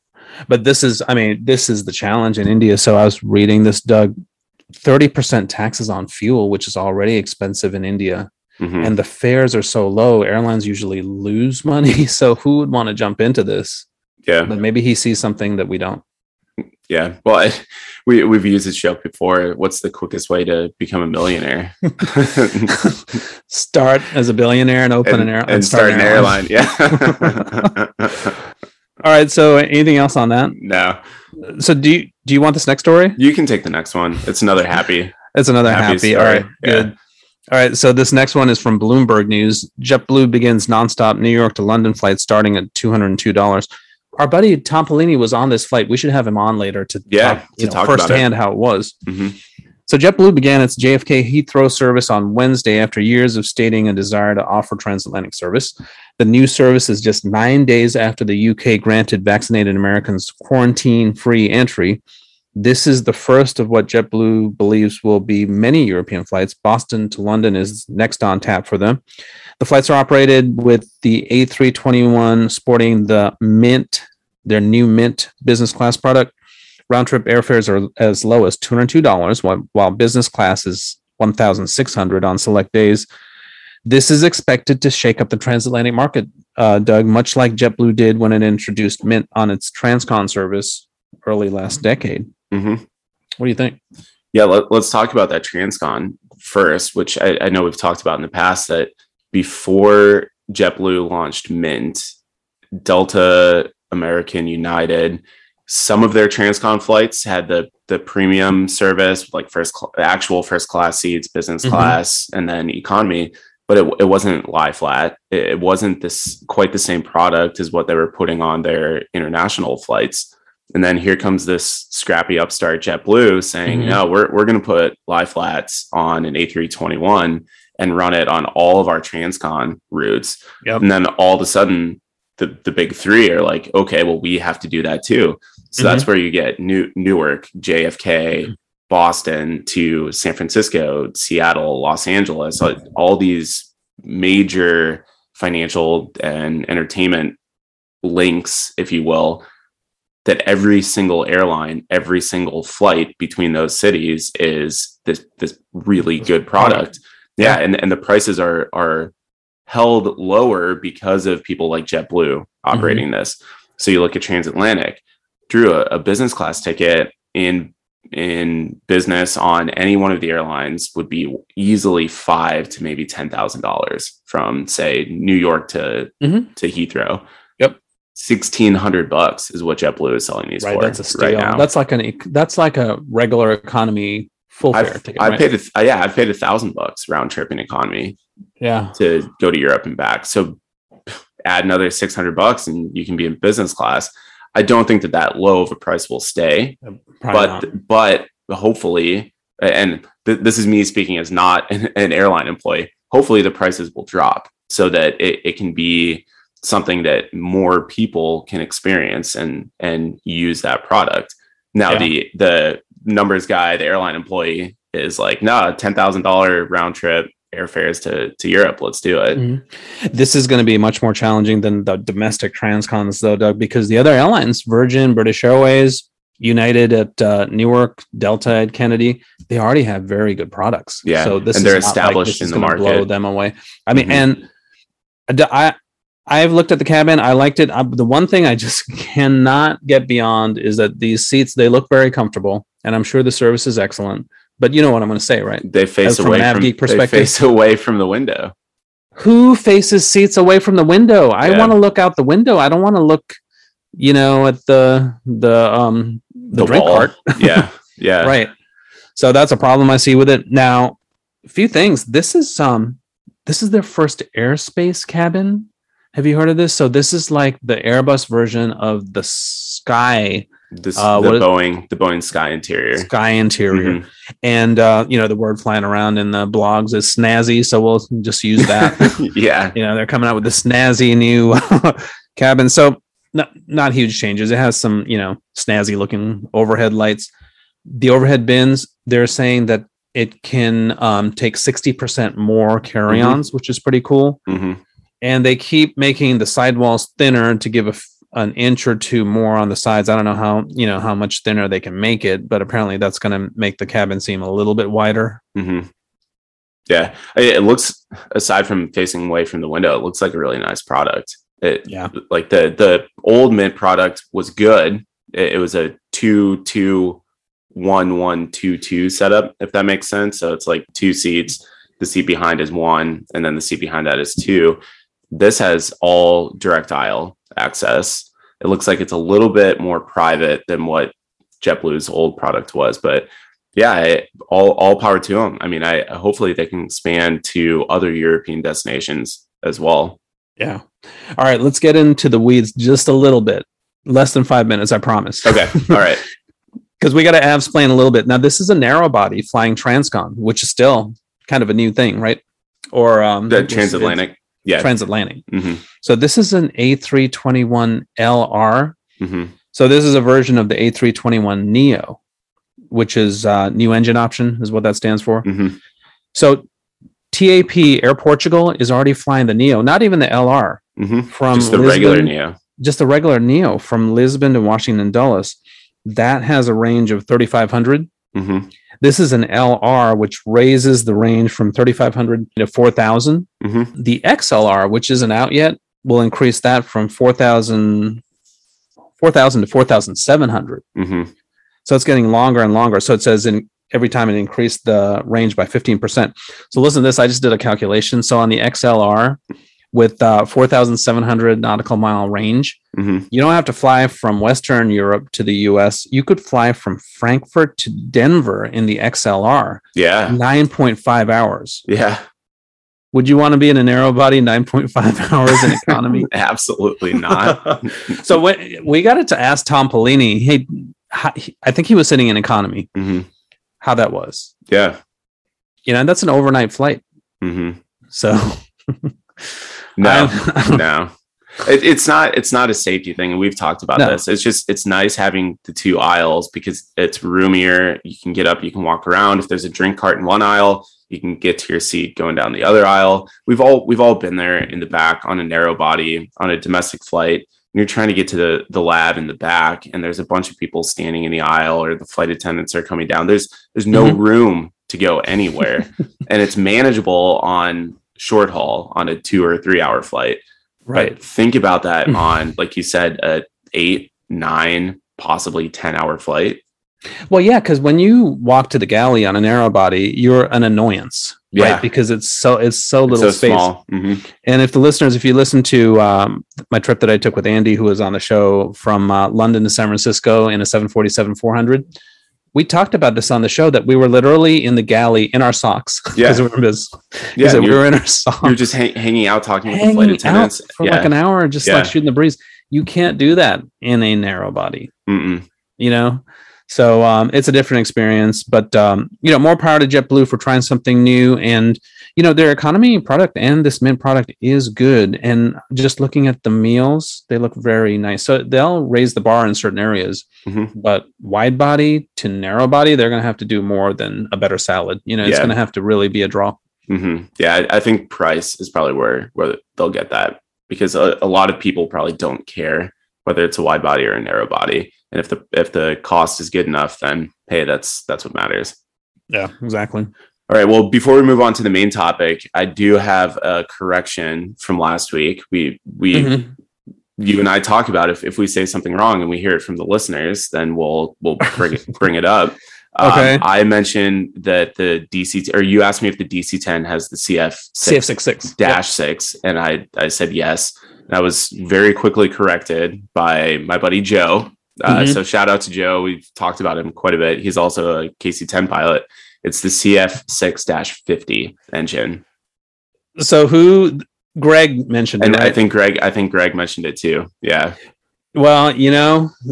But this is the challenge in India. So I was reading this, Doug, 30% taxes on fuel, which is already expensive in India. Mm-hmm. And the fares are so low, airlines usually lose money. So who would want to jump into this? Yeah. But maybe he sees something that we don't. Yeah. Well, we've used this joke before. What's the quickest way to become a millionaire? Start as a billionaire and open an airline. And start an airline. Yeah. All right. So anything else on that? No. So do you want this next story? You can take the next one. It's another happy. It's another happy. All right. Yeah. Good. All right, so this next one is from Bloomberg News. JetBlue begins nonstop New York to London flights starting at $202. Our buddy Tom Pelini was on this flight. We should have him on later to talk firsthand how it was. Mm-hmm. So JetBlue began its JFK Heathrow service on Wednesday after years of stating a desire to offer transatlantic service. The new service is just 9 days after the UK granted vaccinated Americans quarantine-free entry. This is the first of what JetBlue believes will be many European flights. Boston to London is next on tap for them. The flights are operated with the A321 sporting the Mint, their new Mint business class product. Round-trip airfares are as low as $202, while business class is $1,600 on select days. This is expected to shake up the transatlantic market, Doug, much like JetBlue did when it introduced Mint on its Transcon service early last decade. Mm-hmm. What do you think? Yeah, let's talk about that Transcon first, which I know we've talked about in the past, that before JetBlue launched Mint, Delta, American, United, some of their Transcon flights had the premium service, like actual first class seats, business class, and then economy. But it wasn't lie-flat. It wasn't quite the same product as what they were putting on their international flights. And then here comes this scrappy upstart JetBlue saying, no, we're going to put lie-flats on an A321 and run it on all of our Transcon routes. Yep. And then all of a sudden, the big three are like, okay, well, we have to do that too. So that's where you get Newark, JFK, Boston to San Francisco, Seattle, Los Angeles, all these major financial and entertainment links, if you will, that every single airline, every single flight between those cities is this really good product. Yeah. And the prices are held lower because of people like JetBlue operating this. So you look at transatlantic, Drew, a business class ticket in business on any one of the airlines would be easily $5,000 to maybe $10,000 from, say, New York to Heathrow. Yep. $1,600 is what JetBlue is selling these for. That's a steal. Right now. That's like a regular economy full fare ticket. I've paid $1,000 round trip in economy. Yeah. To go to Europe and back. So add another $600 and you can be in business class. I don't think that low of a price will stay, but hopefully, and this is me speaking as not an airline employee, hopefully the prices will drop so that it can be something that more people can experience and use that product. Now, the numbers guy, the airline employee is like, nah, $10,000 round trip airfares to Europe. Let's do it. Mm-hmm. This is going to be much more challenging than the domestic transcons, though, Doug, because the other airlines, Virgin, British Airways, United at Newark, Delta at Kennedy, they already have very good products. Yeah. So this they're established in the market. Blow them away. I mean, and I've looked at the cabin. I liked it. The one thing I just cannot get beyond is that these seats, they look very comfortable, and I'm sure the service is excellent. But you know what I'm going to say, right? They face away from the window. Who faces seats away from the window? I want to look out the window. I don't want to look, at the drink cart. Yeah. Right. So that's a problem I see with it. Now, a few things. This is their first airspace cabin. Have you heard of this? So this is like the Airbus version of the Sky. The Boeing Sky Interior. Mm-hmm. And, the word flying around in the blogs is snazzy. So we'll just use that. Yeah. They're coming out with a snazzy new cabin. So not huge changes. It has some, snazzy looking overhead lights, the overhead bins. They're saying that it can take 60% more carry-ons, which is pretty cool. Mm-hmm. And they keep making the sidewalls thinner to give an inch or two more on the sides. I don't know how much thinner they can make it, but apparently that's going to make the cabin seem a little bit wider. Mm-hmm. Yeah, it looks, aside from facing away from the window, it looks like a really nice product. Like the old Mint product was good. It was a 2-2-1-1-2-2 setup, if that makes sense. So it's like two seats. The seat behind is one, and then the seat behind that is two. This has all direct aisle access. It looks like it's a little bit more private than what JetBlue's old product was, but all power to them. I mean, hopefully they can expand to other European destinations as well. Yeah. All right. Let's get into the weeds just a little bit. Less than 5 minutes, I promise. Okay. All right. Because we got to explain a little bit. Now, this is a narrow body flying Transcon, which is still kind of a new thing, right? Or the transatlantic. Yeah. Transatlantic. Mm-hmm. So this is an A321LR. Mm-hmm. So this is a version of the A321neo, which is new engine option is what that stands for. Mm-hmm. So TAP Air Portugal is already flying the neo, not even the LR. Mm-hmm. From just the Lisbon, regular neo. Just the regular neo from Lisbon to Washington Dulles. That has a range of 3,500. Mm-hmm. This is an LR, which raises the range from 3,500 to 4,000. Mm-hmm. The XLR, which isn't out yet, will increase that from 4,000 to 4,700. Mm-hmm. So it's getting longer and longer. So it says every time it increased the range by 15%. So listen to this. I just did a calculation. So on the XLR with 4,700 nautical mile range, you don't have to fly from Western Europe to the US. You could fly from Frankfurt to Denver in the XLR. Yeah. 9.5 hours. Yeah. Would you want to be in a narrow body 9.5 hours in economy? Absolutely not. So we got it to ask Tom Pelini. Hey, I think he was sitting in economy. Mm-hmm. How that was. Yeah. That's an overnight flight. Mm-hmm. So no. It's not a safety thing. And we've talked about this. It's nice having the two aisles because it's roomier. You can get up, you can walk around. If there's a drink cart in one aisle, you can get to your seat going down the other aisle. We've all been there in the back on a narrow body on a domestic flight. you're trying to get to the lab in the back, and there's a bunch of people standing in the aisle, or the flight attendants are coming down. There's no room to go anywhere, and it's manageable on short haul on a 2 or 3 hour flight. Right. But think about that on, like you said, a 8, 9, possibly 10-hour flight. Well, yeah, because when you walk to the galley on a narrow body, you're an annoyance, right? Because it's so little space. Mm-hmm. And if the listeners, if you listen to my trip that I took with Andy, who was on the show from London to San Francisco in a 747-400, we talked about this on the show, that we were literally in the galley in our socks. Yeah, we were in our socks. You're just hanging out, talking with the flight attendants for like an hour, just like shooting the breeze. You can't do that in a narrow body. Mm-mm. You know. So it's a different experience, but more power to JetBlue for trying something new. And their economy product and this Mint product is good. And just looking at the meals, they look very nice. So they'll raise the bar in certain areas, but wide body to narrow body, they're going to have to do more than a better salad. It's going to have to really be a draw. Mm-hmm. Yeah, I think price is probably where they'll get that, because a lot of people probably don't care whether it's a wide body or a narrow body. And if the cost is good enough, then hey, that's what matters. Yeah, exactly. All right. Well, before we move on to the main topic, I do have a correction from last week. You and I talk about if we say something wrong and we hear it from the listeners, then we'll bring it up. Okay. I mentioned that the DC, or you asked me if the DC-10 has the CF66-6, and I said yes. And I was very quickly corrected by my buddy Joe. So shout out to Joe. We've talked about him quite a bit. He's also a KC-10 pilot. It's the CF6-50 engine. So Greg mentioned it, right? I think Greg mentioned it too. Yeah. Well,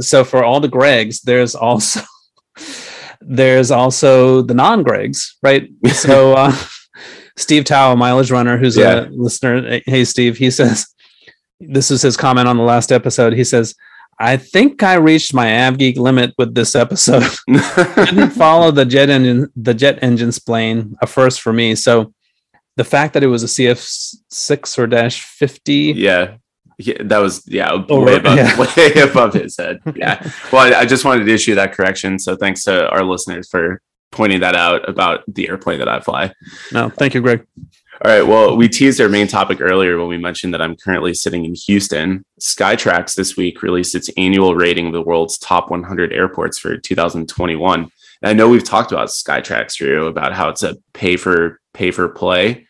so for all the Gregs, there's also the non-Gregs, right? So Steve Tao, a mileage runner, who's a listener. Hey, Steve, he says, this is his comment on the last episode. He says, I think I reached my AvGeek limit with this episode. Didn't follow the jet engine splane, a first for me. So the fact that it was a CF6 or -50. Yeah, that was way above his head. Yeah. Well, I just wanted to issue that correction. So thanks to our listeners for pointing that out about the airplane that I fly. No, thank you, Greg. All right. Well, we teased our main topic earlier when we mentioned that I'm currently sitting in Houston. Skytrax this week released its annual rating of the world's top 100 airports for 2021. And I know we've talked about Skytrax, Drew, about how it's a pay for play.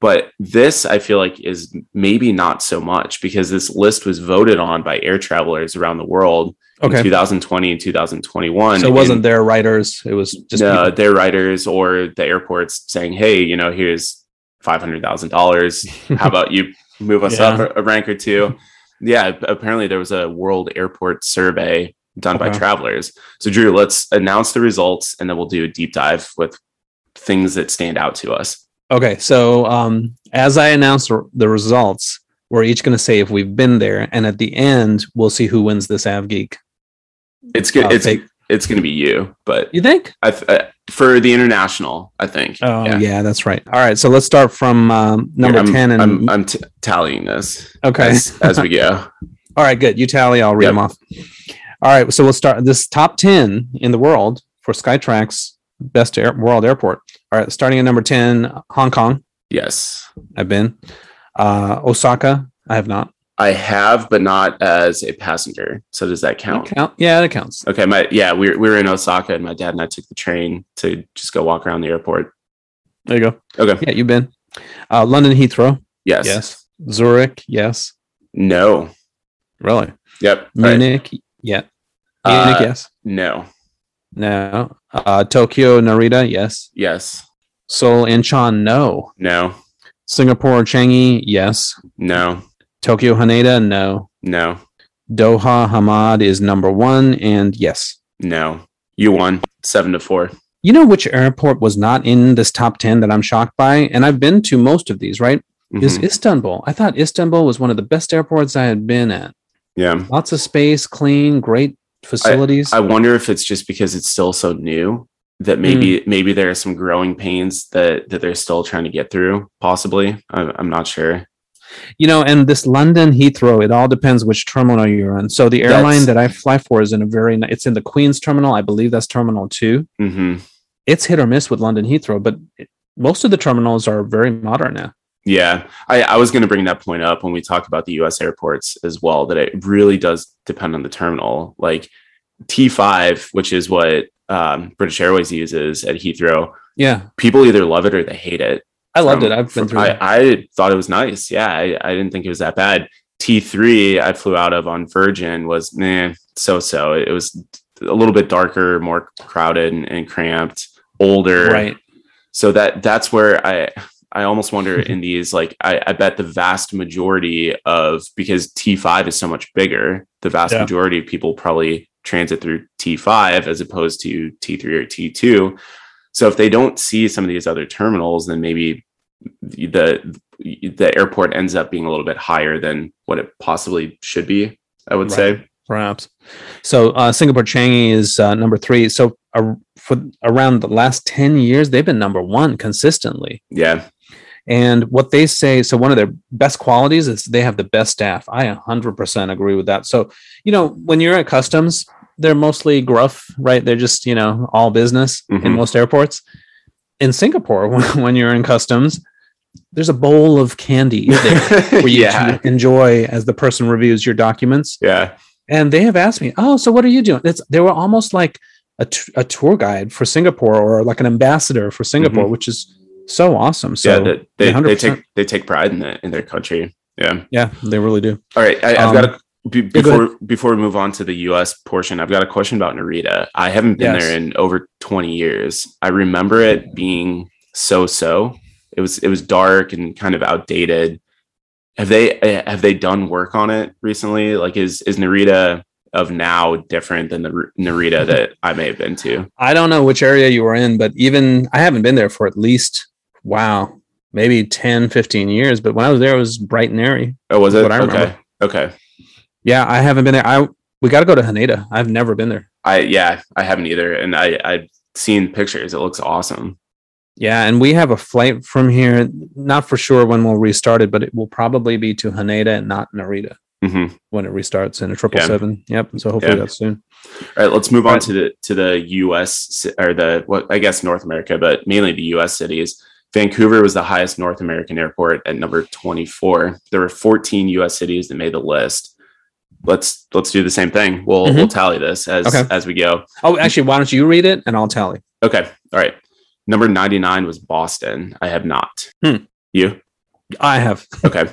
But this, I feel like, is maybe not so much, because this list was voted on by air travelers around the world in 2020 and 2021. So it wasn't their writers. It was just their writers or the airports saying, hey, here's $500,000. How about you move us up a rank or two? Yeah, apparently there was a world airport survey done by travelers. So Drew, let's announce the results, and then we'll do a deep dive with things that stand out to us. Okay, so as I announce the results, we're each going to say if we've been there, and at the end, we'll see who wins this AvGeek. It's good. It's going to be you, but you think for the international, I think. Oh yeah, that's right. All right. So let's start from number 10. And I'm tallying this as we go. All right, good. You tally. I'll read them off. All right. So we'll start this top 10 in the world for Skytrax best world airport. All right. Starting at number 10, Hong Kong. Yes. I've been Osaka. I have not. I have, but not as a passenger. So does that count? Yeah, that counts. Okay. We were in Osaka, and my dad and I took the train to just go walk around the airport. There you go. Okay. Yeah, you've been. London Heathrow. Yes. Yes. Zurich. Yes. No. Really? Yep. Munich. Right. Yeah. Munich. Yes. No. No. Tokyo Narita. Yes. Yes. Seoul Incheon. No. No. Singapore Changi. Yes. No. Tokyo Haneda, no. No. Doha Hamad is number 1, and yes. No. You won 7-4. You know which airport was not in this top 10 that I'm shocked by? And I've been to most of these, right? Mm-hmm. Is Istanbul. I thought Istanbul was one of the best airports I had been at. Yeah. Lots of space, clean, great facilities. I wonder if it's just because it's still so new that maybe there are some growing pains that they're still trying to get through, possibly. I'm not sure. You know, and this London Heathrow, it all depends which terminal you're in. So the airline that I fly for is in it's in the Queen's terminal. I believe that's terminal 2. Mm-hmm. It's hit or miss with London Heathrow, but most of the terminals are very modern now. Yeah, I was going to bring that point up when we talk about the U.S. airports as well, that it really does depend on the terminal. Like T5, which is what British Airways uses at Heathrow. Yeah. People either love it or they hate it. I loved it. I've been through it. I thought it was nice. Yeah, I didn't think it was that bad. T3 I flew out of on Virgin was so-so. It was a little bit darker, more crowded and cramped, older. Right. So that's where I almost wonder in these, like, I bet the vast majority of, because T5 is so much bigger, the vast majority of people probably transit through T5 as opposed to T3 or T2. So if they don't see some of these other terminals, then maybe the airport ends up being a little bit higher than what it possibly should be, I would say. Perhaps. So Singapore Changi is number 3. So for around the last 10 years, they've been number 1 consistently. Yeah. And what they say, so one of their best qualities is they have the best staff. I 100% agree with that. So, you know, when you're at customs, they're mostly gruff, right? They're just, you know, all business in most airports. In Singapore, when you're in customs, there's a bowl of candy where you can enjoy as the person reviews your documents. Yeah. And they have asked me, oh, so what are you doing? They were almost like a tour guide for Singapore, or like an ambassador for Singapore, which is so awesome. So yeah, they take pride in their country. Yeah. Yeah, they really do. All right. I've got a Before we move on to the U.S. portion, I've got a question about Narita. I haven't been there in over 20 years. I remember it being so-so. It was dark and kind of outdated. Have they done work on it recently? Like, is Narita of now different than the Narita that I may have been to? I don't know which area you were in, but even I haven't been there for at least maybe 10, 15 years. But when I was there, it was bright and airy. Oh, was it? What I remember. Okay. Yeah, I haven't been there. We got to go to Haneda. I've never been there. I haven't either. And I've seen pictures. It looks awesome. Yeah, and we have a flight from here. Not for sure when we'll restart it, but it will probably be to Haneda and not Narita when it restarts in a 777. Yep. So hopefully that's soon. All right, let's move on to the U.S. or I guess North America, but mainly the U.S. cities. Vancouver was the highest North American airport at number 24. There were 14 U.S. cities that made the list. Let's do the same thing. We'll tally this as we go. Oh, actually, why don't you read it and I'll tally? Okay. All right. Number 99 was Boston. I have not. You? I have. Okay.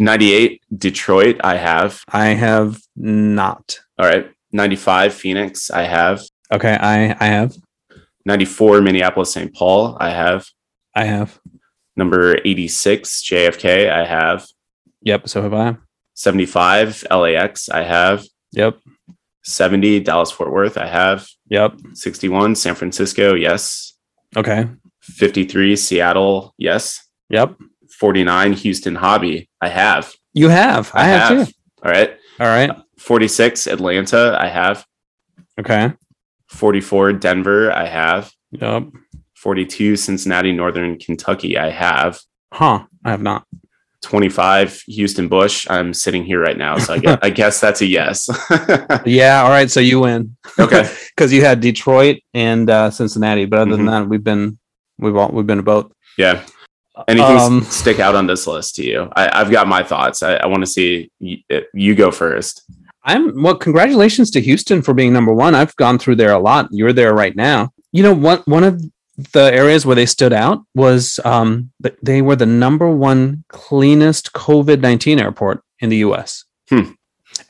98, Detroit. I have. I have not. All right. 95, Phoenix. I have. Okay. I have. 94, Minneapolis, St. Paul. I have. I have. Number 86, JFK. I have. Yep. So have I. 75, LAX. I have. Yep. 70, Dallas, Fort Worth. I have. Yep. 61, San Francisco. Yes. Okay. 53, Seattle. Yes. Yep. 49, Houston Hobby. I have. You have. I have too. All right. 46, Atlanta. I have. Okay. 44, Denver. I have. Yep. 42, Cincinnati, Northern Kentucky. I have. Huh. I have not. 25, Houston Bush. I'm sitting here right now, so I guess that's a yes. Yeah, all right, so you win. Okay. Because you had Detroit and Cincinnati, but other than that, we've been to both. Yeah. Anything stick out on this list to you? I've got my thoughts. I want to see you go first. Congratulations to Houston for being number 1. I've gone through there a lot. You're there right now. You know what? One of the areas where they stood out was they were the number 1 cleanest COVID-19 airport in the U.S.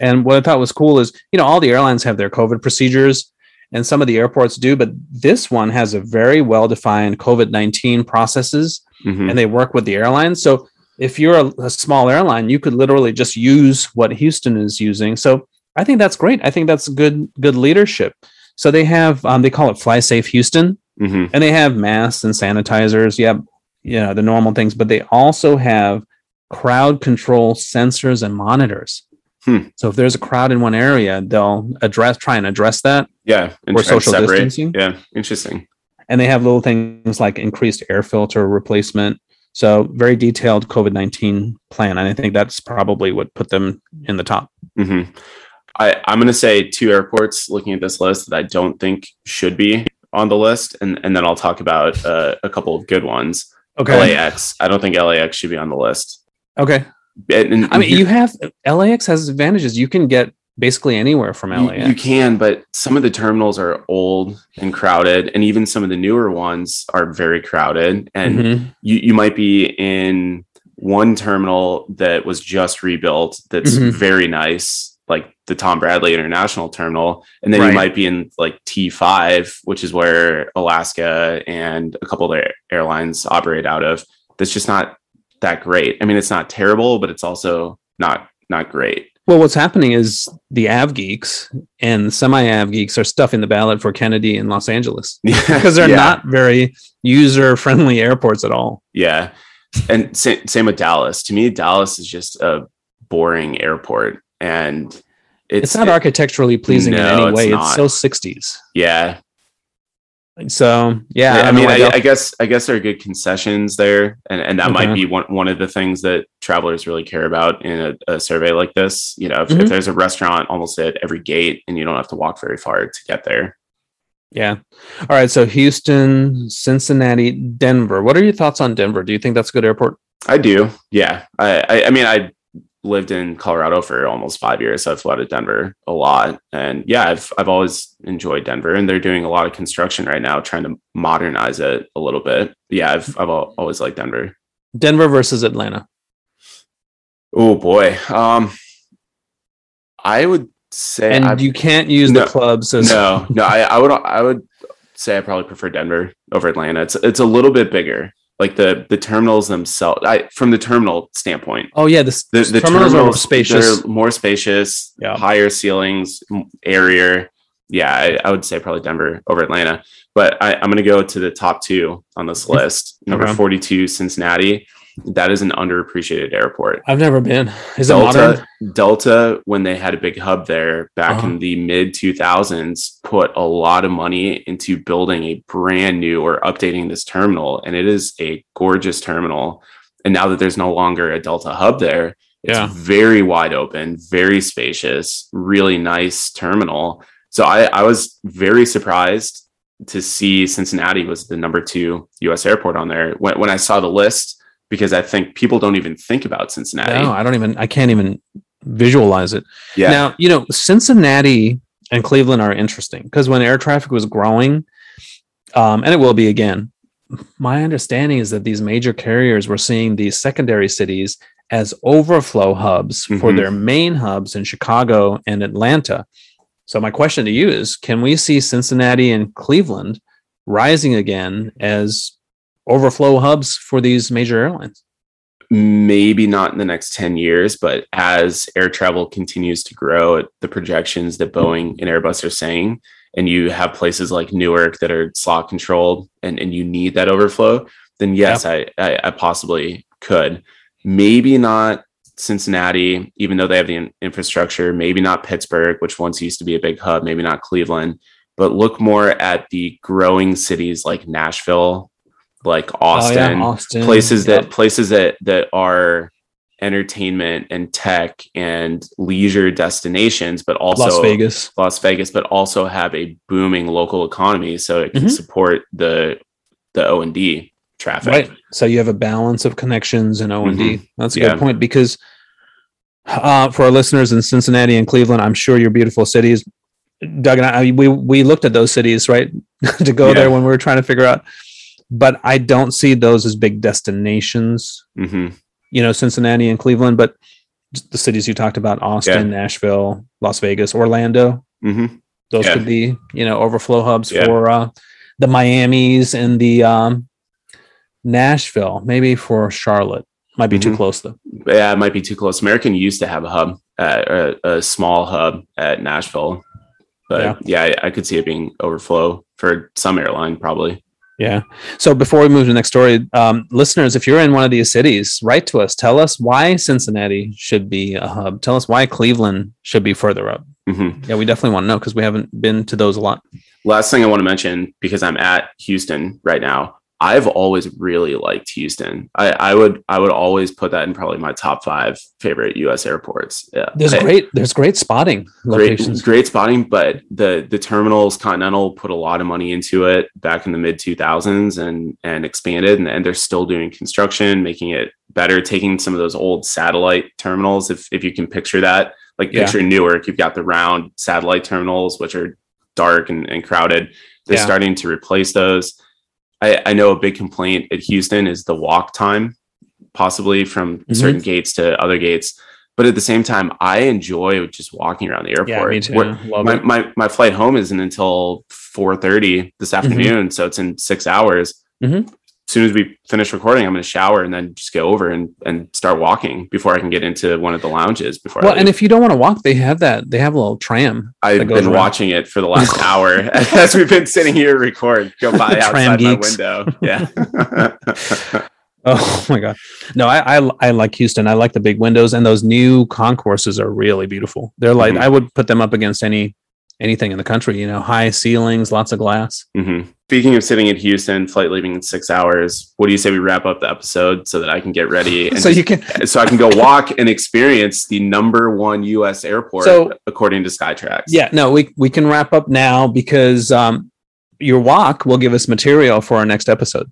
And what I thought was cool is, you know, all the airlines have their COVID procedures and some of the airports do, but this one has a very well-defined COVID-19 processes and they work with the airlines. So if you're a small airline, you could literally just use what Houston is using. So I think that's great. I think that's good leadership. So they have, they call it Fly Safe Houston. And they have masks and sanitizers. Yep. Yeah, you know, the normal things, but they also have crowd control sensors and monitors. So if there's a crowd in one area, they'll try and address that. Yeah. Or social distancing. Yeah. Interesting. And they have little things like increased air filter replacement, So very detailed COVID-19 plan. And I think that's probably what put them in the top. Mm-hmm. I'm going to say two airports looking at this list that I don't think should be on the list. And then I'll talk about a couple of good ones. Okay. LAX. I don't think LAX should be on the list. Okay. And I mean, LAX has advantages. You can get basically anywhere from LAX. You can, but some of the terminals are old and crowded. And even some of the newer ones are very crowded. And you might be in one terminal that was just rebuilt. That's very nice, like the Tom Bradley International Terminal. And then you might be in like T5, which is where Alaska and a couple of airlines operate out of. That's just not that great. I mean, it's not terrible, but it's also not great. Well, what's happening is the av geeks and semi-av geeks are stuffing the ballot for Kennedy in Los Angeles because they're not very user-friendly airports at all. Yeah. And same with Dallas. To me, Dallas is just a boring airport, and it's not architecturally pleasing in any way. It's so 60s. Yeah. So, yeah. I mean, I guess there are good concessions there. And that might be one of the things that travelers really care about in a survey like this. You know, if there's a restaurant almost at every gate and you don't have to walk very far to get there. Yeah. All right. So Houston, Cincinnati, Denver. What are your thoughts on Denver? Do you think that's a good airport? I do. Yeah. I mean, I lived in Colorado for almost 5 years. So I've flew out of Denver a lot. And yeah, I've always enjoyed Denver, and they're doing a lot of construction right now, trying to modernize it a little bit. Yeah. I've always liked Denver. Denver versus Atlanta. Oh boy. I would say, and you can't use the clubs. I would say I probably prefer Denver over Atlanta. It's a little bit bigger. Like the terminals themselves, from the terminal standpoint. Oh yeah, the terminals are more spacious. They're more spacious, higher ceilings, airier. Yeah, I would say probably Denver over Atlanta. But I'm going to go to the top two on this list. Number 42, Cincinnati. That is an underappreciated airport. I've never been. Is it modern? Delta, when they had a big hub there back in the mid 2000s, put a lot of money into building a brand new or updating this terminal. And it is a gorgeous terminal. And now that there's no longer a Delta hub there, it's very wide open, very spacious, really nice terminal. So I was very surprised to see Cincinnati was the number 2 U.S. airport on there. When I saw the list, because I think people don't even think about Cincinnati. No, I can't even visualize it. Yeah. Now, you know, Cincinnati and Cleveland are interesting because when air traffic was growing, and it will be again, my understanding is that these major carriers were seeing these secondary cities as overflow hubs for their main hubs in Chicago and Atlanta. So my question to you is, can we see Cincinnati and Cleveland rising again as overflow hubs for these major airlines? Maybe not in the next 10 years, but as air travel continues to grow at the projections that Boeing and Airbus are saying, and you have places like Newark that are slot controlled and you need that overflow, then yes, I possibly could. Maybe not Cincinnati, even though they have the infrastructure, maybe not Pittsburgh, which once used to be a big hub, maybe not Cleveland, but look more at the growing cities like Nashville, like Austin, places that that are entertainment and tech and leisure destinations, but also Las Vegas, but also have a booming local economy, so it can support the O&D traffic. Right. So you have a balance of connections and O&D. That's a good point, because for our listeners in Cincinnati and Cleveland, I'm sure your beautiful cities, Doug and I, we looked at those cities, right, to go there when we were trying to figure out. But I don't see those as big destinations, you know, Cincinnati and Cleveland, but the cities you talked about, Austin, Nashville, Las Vegas, Orlando, those could be, you know, overflow hubs for the Miamis and the Nashville, maybe for Charlotte. Might be too close, though. Yeah, it might be too close. American used to have a hub, a small hub at Nashville. But I could see it being overflow for some airline, probably. Yeah. So before we move to the next story, listeners, if you're in one of these cities, write to us. Tell us why Cincinnati should be a hub. Tell us why Cleveland should be further up. Yeah, we definitely want to know because we haven't been to those a lot. Last thing I want to mention, because I'm at Houston right now, I've always really liked Houston. I would always put that in probably my top 5 favorite U.S. airports. Yeah. There's great spotting locations. Great spotting, but the terminals, Continental put a lot of money into it back in the mid 2000s and expanded, and they're still doing construction, making it better, taking some of those old satellite terminals, if you can picture that. Like picture Newark, you've got the round satellite terminals, which are dark and crowded. They're starting to replace those. I know a big complaint at Houston is the walk time, possibly from certain gates to other gates. But at the same time, I enjoy just walking around the airport. Yeah, me too. My flight home isn't until 4:30 this afternoon. So it's in 6 hours. As soon as we finish recording, I'm going to shower and then just go over and start walking before I can get into one of the lounges. Well, and if you don't want to walk, they have a little tram. I've been watching it for the last hour as we've been sitting here record. Go by outside my window. Yeah. Oh my God. No, I like Houston. I like the big windows, and those new concourses are really beautiful. They're like, I would put them up against anything in the country, high ceilings, lots of glass. Speaking of sitting in Houston, flight leaving in 6 hours, what do you say we wrap up the episode so that I can get ready and so I can go walk and experience the #1 U.S. airport, according to Skytrax? Yeah, no, we can wrap up now because your walk will give us material for our next episode.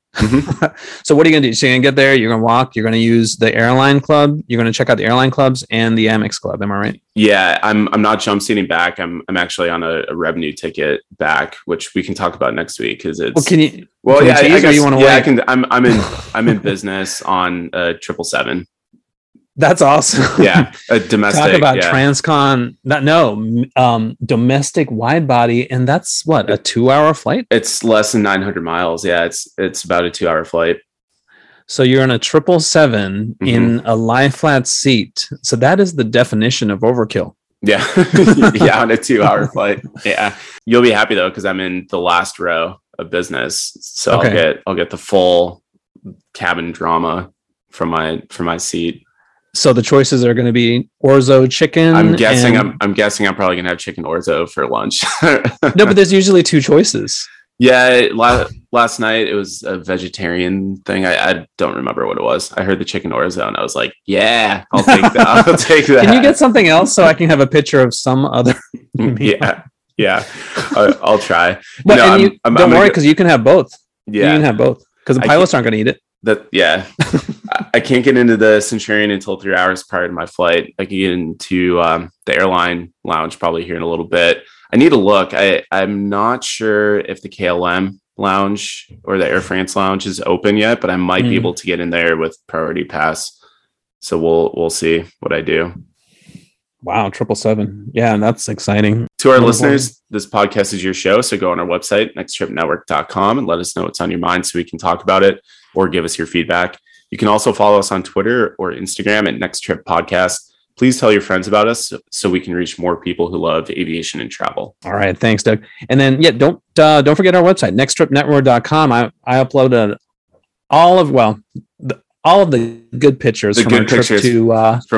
So what are you going to do? So you're going to get there, you're going to walk, you're going to use the airline club, you're going to check out the airline clubs and the Amex club. Am I right? Yeah, I'm not jump seating back. I'm actually on a revenue ticket back, which we can talk about next week because it's... Well, I'm in business on a 777. That's awesome. Yeah, a domestic. Talk about Transcon. Domestic wide body, and that's a 2-hour flight. It's less than 900 miles. Yeah, it's about a 2-hour flight. So you're in a 777 in a lie flat seat. So that is the definition of overkill. Yeah, yeah, on a 2-hour flight. Yeah, you'll be happy though because I'm in the last row of business, so okay. I'll get the full cabin drama from my seat. So the choices are going to be orzo chicken. I'm guessing I'm probably going to have chicken orzo for lunch. No, but there's usually 2 choices. Yeah, last night it was a vegetarian thing. I don't remember what it was. I heard the chicken orzo and I was like, "Yeah, I'll take that." I'll take that. Can you get something else so I can have a picture of some other? Yeah. I'll try. But no, don't worry, because you can have both. Yeah, you can have both because the pilots aren't going to eat it. I can't get into the Centurion until 3 hours prior to my flight. I can get into the airline lounge probably here in a little bit. I need to look. I'm not sure if the KLM lounge or the Air France lounge is open yet, but I might be able to get in there with priority pass. So we'll see what I do. Wow, 777. Yeah, that's exciting. To our listeners, this podcast is your show. So go on our website, nexttripnetwork.com, and let us know what's on your mind so we can talk about it or give us your feedback. You can also follow us on Twitter or Instagram at Next Trip Podcast. Please tell your friends about us so we can reach more people who love aviation and travel. All right. Thanks, Doug. And then, don't forget our website, nexttripnetwork.com. I uploaded all of the good pictures from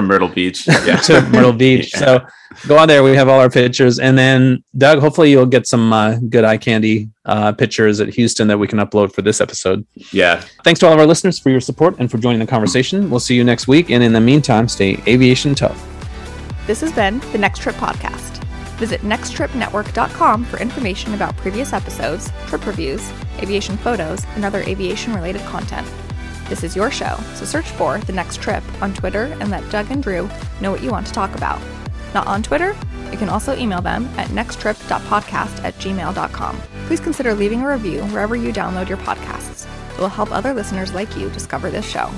Myrtle Beach. Yeah. To Myrtle Beach. Yeah. So go on there. We have all our pictures. And then, Doug, hopefully you'll get some good eye candy pictures at Houston that we can upload for this episode. Yeah. Thanks to all of our listeners for your support and for joining the conversation. We'll see you next week. And in the meantime, stay aviation tough. This has been the Next Trip Podcast. Visit nexttripnetwork.com for information about previous episodes, trip reviews, aviation photos, and other aviation-related content. This is your show, so search for The Next Trip on Twitter and let Doug and Drew know what you want to talk about. Not on Twitter? You can also email them at nexttrip.podcast@gmail.com. Please consider leaving a review wherever you download your podcasts. It will help other listeners like you discover this show.